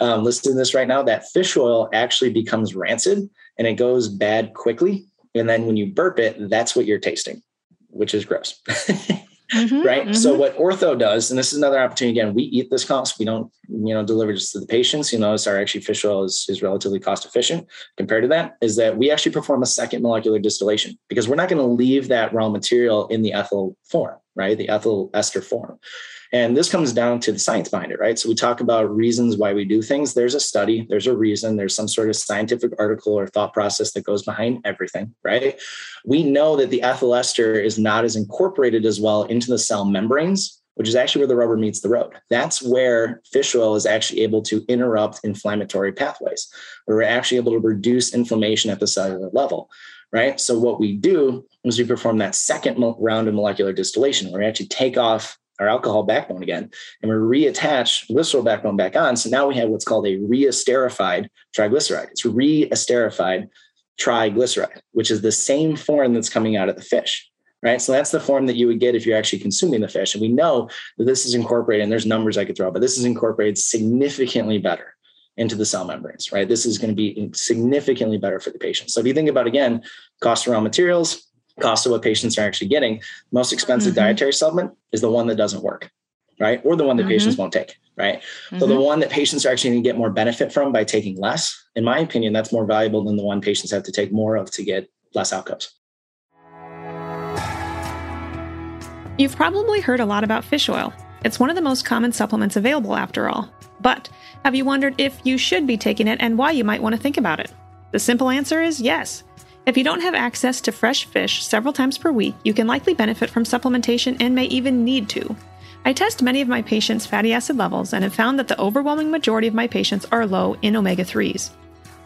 um, listen to this right now, that fish oil actually becomes rancid and it goes bad quickly. And then when you burp it, that's what you're tasting, which is gross. Mm-hmm, right. Mm-hmm. So what ortho does, and this is another opportunity, again, we eat this cost. We don't, you know, deliver just to the patients. You notice our actually fish oil is, is relatively cost efficient compared to that, is that we actually perform a second molecular distillation because we're not going to leave that raw material in the ethyl form, right? The ethyl ester form. And this comes down to the science behind it, right? So we talk about reasons why we do things. There's a study, there's a reason, there's some sort of scientific article or thought process that goes behind everything, right? We know that the ethyl ester is not as incorporated as well into the cell membranes, which is actually where the rubber meets the road. That's where fish oil is actually able to interrupt inflammatory pathways, where we're actually able to reduce inflammation at the cellular level, right? So what we do is we perform that second round of molecular distillation, where we actually take off our alcohol backbone again, and we reattach glycerol backbone back on. So now we have what's called a reesterified triglyceride. It's reesterified triglyceride, which is the same form that's coming out of the fish, right? So that's the form that you would get if you're actually consuming the fish. And we know that this is incorporated, and there's numbers I could throw, but this is incorporated significantly better into the cell membranes, right? This is going to be significantly better for the patient. So if you think about, again, cost of raw materials, cost of what patients are actually getting, most expensive mm-hmm. dietary supplement is the one that doesn't work, right? Or the one that mm-hmm. patients won't take, right? Mm-hmm. So the one that patients are actually going to get more benefit from by taking less, in my opinion, that's more valuable than the one patients have to take more of to get less outcomes. You've probably heard a lot about fish oil. It's one of the most common supplements available after all. But have you wondered if you should be taking it and why you might want to think about it? The simple answer is yes. If you don't have access to fresh fish several times per week, you can likely benefit from supplementation and may even need to. I test many of my patients' fatty acid levels and have found that the overwhelming majority of my patients are low in omega threes.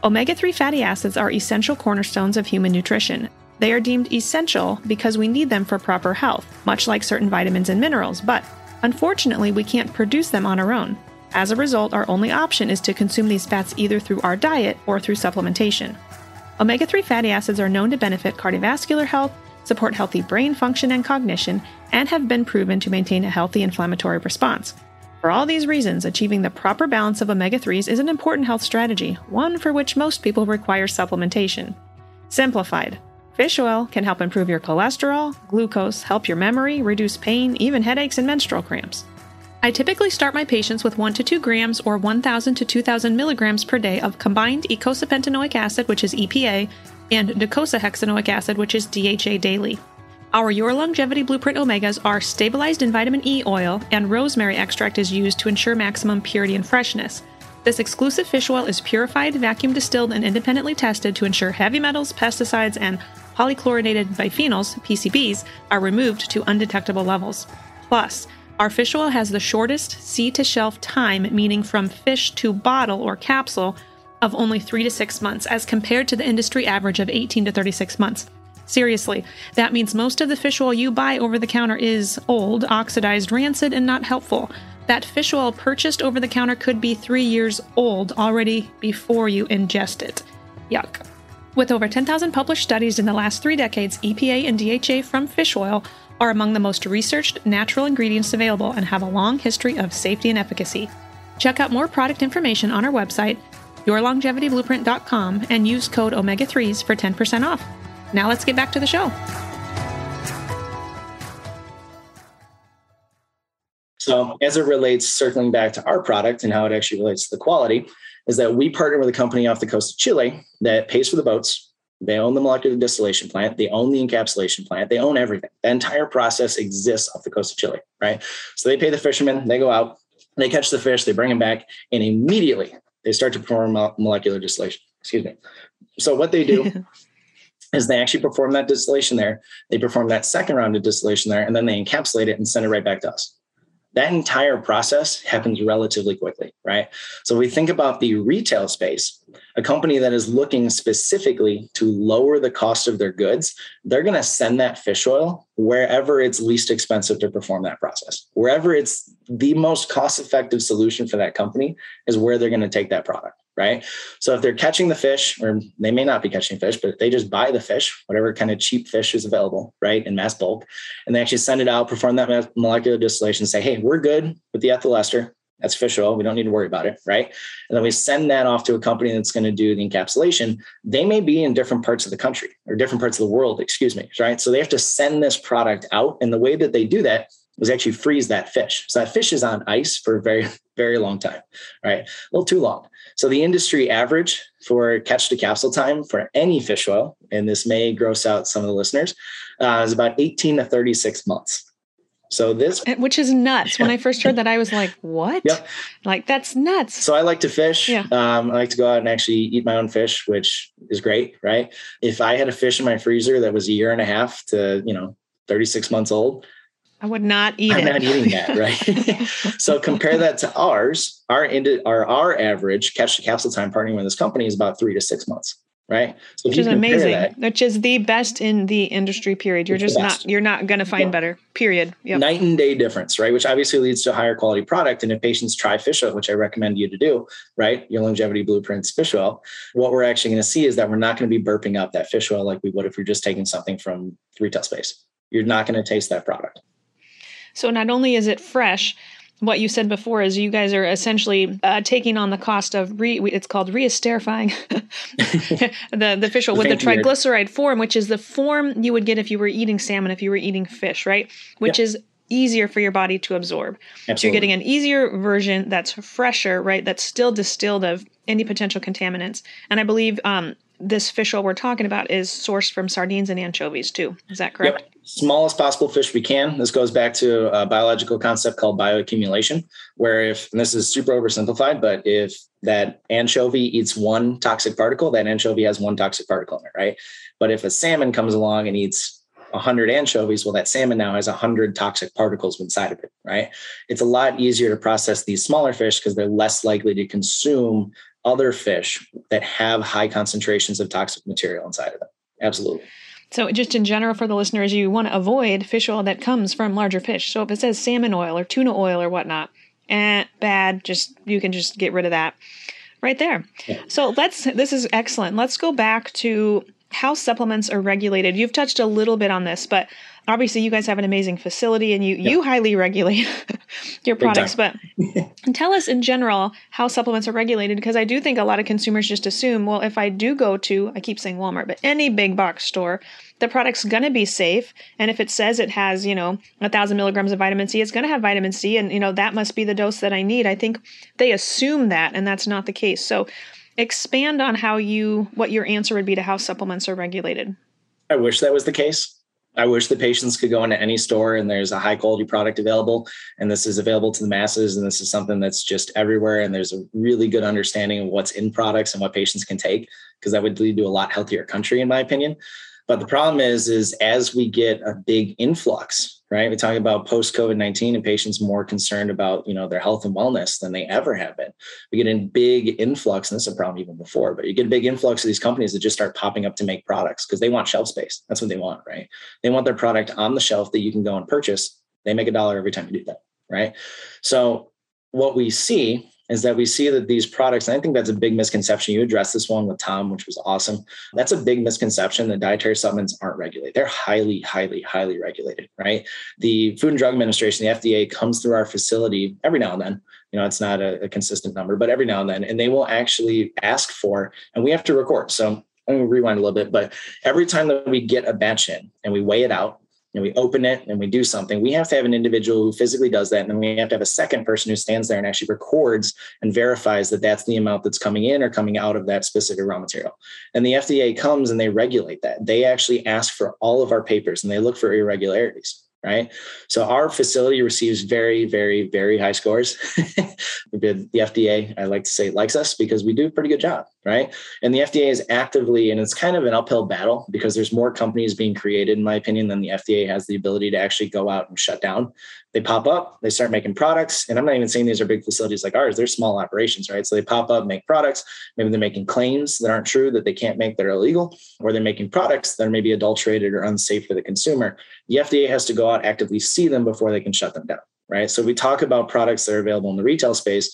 omega three fatty acids are essential cornerstones of human nutrition. They are deemed essential because we need them for proper health, much like certain vitamins and minerals, but unfortunately, we can't produce them on our own. As a result, our only option is to consume these fats either through our diet or through supplementation. omega three fatty acids are known to benefit cardiovascular health, support healthy brain function and cognition, and have been proven to maintain a healthy inflammatory response. For all these reasons, achieving the proper balance of omega threes is an important health strategy, one for which most people require supplementation. Simplified, fish oil can help improve your cholesterol, glucose, help your memory, reduce pain, even headaches and menstrual cramps. I typically start my patients with one to two grams or one thousand to two thousand milligrams per day of combined eicosapentaenoic acid, which is E P A, and docosahexaenoic acid, which is D H A daily. Our Your Longevity Blueprint Omegas are stabilized in vitamin E oil, and rosemary extract is used to ensure maximum purity and freshness. This exclusive fish oil is purified, vacuum distilled, and independently tested to ensure heavy metals, pesticides, and polychlorinated biphenyls, P C Bs, are removed to undetectable levels. Plus, our fish oil has the shortest sea-to-shelf time, meaning from fish to bottle or capsule, of only three to six months, as compared to the industry average of eighteen to thirty-six months. Seriously, that means most of the fish oil you buy over the counter is old, oxidized, rancid, and not helpful. That fish oil purchased over the counter could be three years old already before you ingest it. Yuck. With over ten thousand published studies in the last three decades, E P A and D H A from fish oil are among the most researched natural ingredients available and have a long history of safety and efficacy. Check out more product information on our website, your longevity blueprint dot com, and use code omega threes for ten percent off. Now let's get back to the show. So as it relates, circling back to our product and how it actually relates to the quality, is that we partner with a company off the coast of Chile that pays for the boats. They own the molecular distillation plant. They own the encapsulation plant. They own everything. The entire process exists off the coast of Chile, right? So they pay the fishermen, they go out, they catch the fish, they bring them back, and immediately they start to perform molecular distillation. Excuse me. So what they do is they actually perform that distillation there. They perform that second round of distillation there, and then they encapsulate it and send it right back to us. That entire process happens relatively quickly, right? So we think about the retail space, a company that is looking specifically to lower the cost of their goods, they're going to send that fish oil wherever it's least expensive to perform that process. Wherever it's the most cost-effective solution for that company is where they're going to take that product, right? So if they're catching the fish, or they may not be catching fish, but if they just buy the fish, whatever kind of cheap fish is available, right, in mass bulk, and they actually send it out, perform that molecular distillation, say, hey, we're good with the ethyl ester. That's fish oil. We don't need to worry about it, right? And then we send that off to a company that's going to do the encapsulation. They may be in different parts of the country or different parts of the world, excuse me, right? So they have to send this product out. And the way that they do that is actually freeze that fish. So that fish is on ice for a very, very long time, right? A little too long. So the industry average for catch to capsule time for any fish oil, and this may gross out some of the listeners, uh, is about eighteen to thirty-six months. So this, which is nuts. When I first heard that, I was like, what? Yep. Like, that's nuts. So I like to fish. Yeah. Um, I like to go out and actually eat my own fish, which is great, right? If I had a fish in my freezer that was a year and a half to, you know, thirty-six months old, I would not eat I'm it. I'm not eating that, right? So compare that to ours. Our, our, our average catch to capsule time partnering with this company is about three to six months. Right. So which is amazing, that, which is the best in the industry, period. You're just not, you're not going to find yeah. better, period. Yep. Night and day difference, right? Which obviously leads to higher quality product. And if patients try fish oil, which I recommend you to do, right? Your Longevity Blueprints fish oil, what we're actually going to see is that we're not going to be burping up that fish oil like we would if we're just taking something from retail space. You're not going to taste that product. So not only is it fresh, what you said before is you guys are essentially uh, taking on the cost of re it's called re-esterifying the, the fish oil with the triglyceride form, which is the form you would get if you were eating salmon, if you were eating fish, right? Which yeah. is easier for your body to absorb. Absolutely. So you're getting an easier version that's fresher, right? That's still distilled of any potential contaminants. And I believe um, this fish oil we're talking about is sourced from sardines and anchovies too. Is that correct? Yep. Smallest possible fish we can. This goes back to a biological concept called bioaccumulation, where if, and this is super oversimplified, but if that anchovy eats one toxic particle, that anchovy has one toxic particle in it, right? But if a salmon comes along and eats one hundred anchovies, well, that salmon now has one hundred toxic particles inside of it, right? It's a lot easier to process these smaller fish because they're less likely to consume other fish that have high concentrations of toxic material inside of them. Absolutely. So just in general for the listeners, you want to avoid fish oil that comes from larger fish. So if it says salmon oil or tuna oil or whatnot, eh, bad, just, you can just get rid of that right there. Yeah. So let's, this is excellent. Let's go back to how supplements are regulated. You've touched a little bit on this, but obviously you guys have an amazing facility and you, yeah. you highly regulate your products, but tell us in general how supplements are regulated, because I do think a lot of consumers just assume, well, if I do go to, I keep saying Walmart, but any big box store, the product's going to be safe. And if it says it has, you know, a thousand milligrams of vitamin C, it's going to have vitamin C. And, you know, that must be the dose that I need. I think they assume that, and that's not the case. So expand on how you, what your answer would be to how supplements are regulated. I wish that was the case. I wish the patients could go into any store and there's a high quality product available, and this is available to the masses, and this is something that's just everywhere, and there's a really good understanding of what's in products and what patients can take, because that would lead to a lot healthier country, in my opinion. But the problem is, is as we get a big influx right? We talk about post-COVID nineteen and patients more concerned about, you know, their health and wellness than they ever have been. We get a big influx, and this is a problem even before, but you get a big influx of these companies that just start popping up to make products because they want shelf space. That's what they want, right? They want their product on the shelf that you can go and purchase. They make a dollar every time you do that, right? So what we see is that we see that these products, and I think that's a big misconception. You addressed this one with Tom, which was awesome. That's a big misconception that dietary supplements aren't regulated. They're highly, highly, highly regulated, right? The Food and Drug Administration, the F D A, comes through our facility every now and then. You know, it's not a, a consistent number, but every now and then, and they will actually ask for, and we have to record. So I'm going to rewind a little bit, but every time that we get a batch in and we weigh it out, and we open it and we do something, we have to have an individual who physically does that. And then we have to have a second person who stands there and actually records and verifies that that's the amount that's coming in or coming out of that specific raw material. And the F D A comes and they regulate that. They actually ask for all of our papers and they look for irregularities, right? So our facility receives very, very, very high scores. The F D A, I like to say, likes us because we do a pretty good job, right? And the F D A is actively, and it's kind of an uphill battle because there's more companies being created, in my opinion, than the F D A has the ability to actually go out and shut down. They pop up, they start making products. And I'm not even saying these are big facilities like ours. They're small operations, right? So they pop up, make products. Maybe they're making claims that aren't true, that they can't make, that are illegal, or they're making products that are maybe adulterated or unsafe for the consumer. The F D A has to go out, actively see them before they can shut them down, right? So we talk about products that are available in the retail space.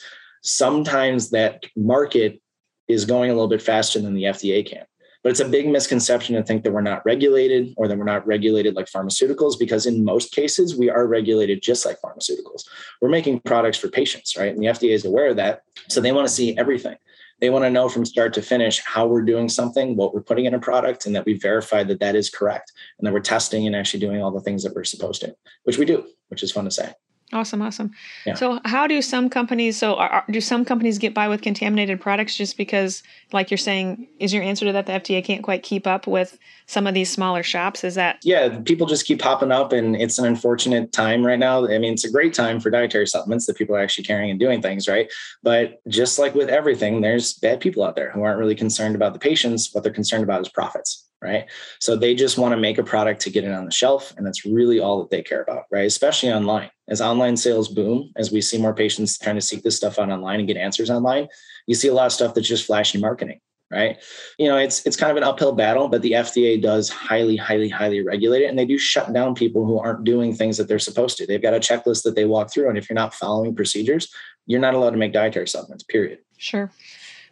Sometimes that market is going a little bit faster than the F D A can. But it's a big misconception to think that we're not regulated or that we're not regulated like pharmaceuticals, because in most cases, we are regulated just like pharmaceuticals. We're making products for patients, right? And the F D A is aware of that. So they want to see everything. They want to know from start to finish how we're doing something, what we're putting in a product, and that we verify that that is correct and that we're testing and actually doing all the things that we're supposed to, which we do, which is fun to say. Awesome. Awesome. Yeah. So how do some companies, so are, do some companies get by with contaminated products just because, like you're saying, is your answer to that the F D A can't quite keep up with some of these smaller shops? Is that? Yeah, people just keep popping up, and it's an unfortunate time right now. I mean, it's a great time for dietary supplements that people are actually carrying and doing things, right? But just like with everything, there's bad people out there who aren't really concerned about the patients. What they're concerned about is profits. Right. So they just want to make a product to get it on the shelf. And that's really all that they care about. Right. Especially online. As online sales boom, as we see more patients trying to seek this stuff out online and get answers online, you see a lot of stuff that's just flashy marketing. Right. You know, it's it's kind of an uphill battle, but the F D A does highly, highly, highly regulate it. And they do shut down people who aren't doing things that they're supposed to. They've got a checklist that they walk through. And if you're not following procedures, you're not allowed to make dietary supplements, period. Sure.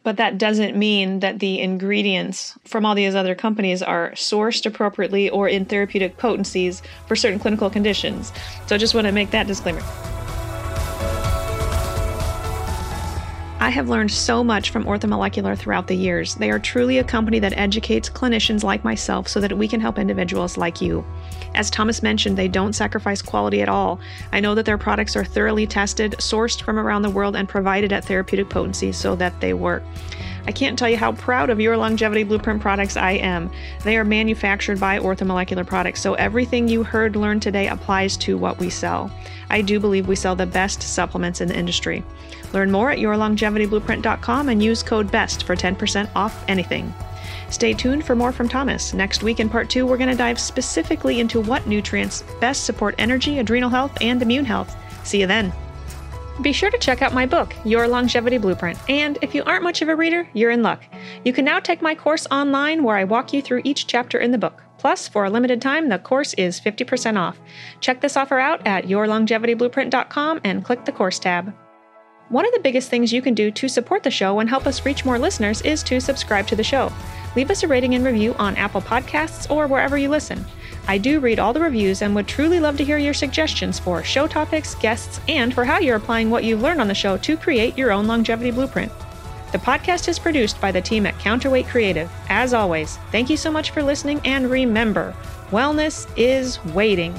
But that doesn't mean that the ingredients from all these other companies are sourced appropriately or in therapeutic potencies for certain clinical conditions. So I just want to make that disclaimer. I have learned so much from Orthomolecular throughout the years. They are truly a company that educates clinicians like myself so that we can help individuals like you. As Thomas mentioned, they don't sacrifice quality at all. I know that their products are thoroughly tested, sourced from around the world, and provided at therapeutic potency so that they work. I can't tell you how proud of Your Longevity Blueprint products I am. They are manufactured by Orthomolecular Products, so everything you heard, learned today applies to what we sell. I do believe we sell the best supplements in the industry. Learn more at your longevity blueprint dot com and use code BEST for ten percent off anything. Stay tuned for more from Thomas. Next week in part two, we're going to dive specifically into what nutrients best support energy, adrenal health, and immune health. See you then. Be sure to check out my book, Your Longevity Blueprint. And if you aren't much of a reader, you're in luck. You can now take my course online where I walk you through each chapter in the book. Plus, for a limited time, the course is fifty percent off. Check this offer out at your longevity blueprint dot com and click the course tab. One of the biggest things you can do to support the show and help us reach more listeners is to subscribe to the show. Leave us a rating and review on Apple Podcasts or wherever you listen. I do read all the reviews and would truly love to hear your suggestions for show topics, guests, and for how you're applying what you've learned on the show to create your own longevity blueprint. The podcast is produced by the team at Counterweight Creative. As always, thank you so much for listening, and remember, wellness is waiting.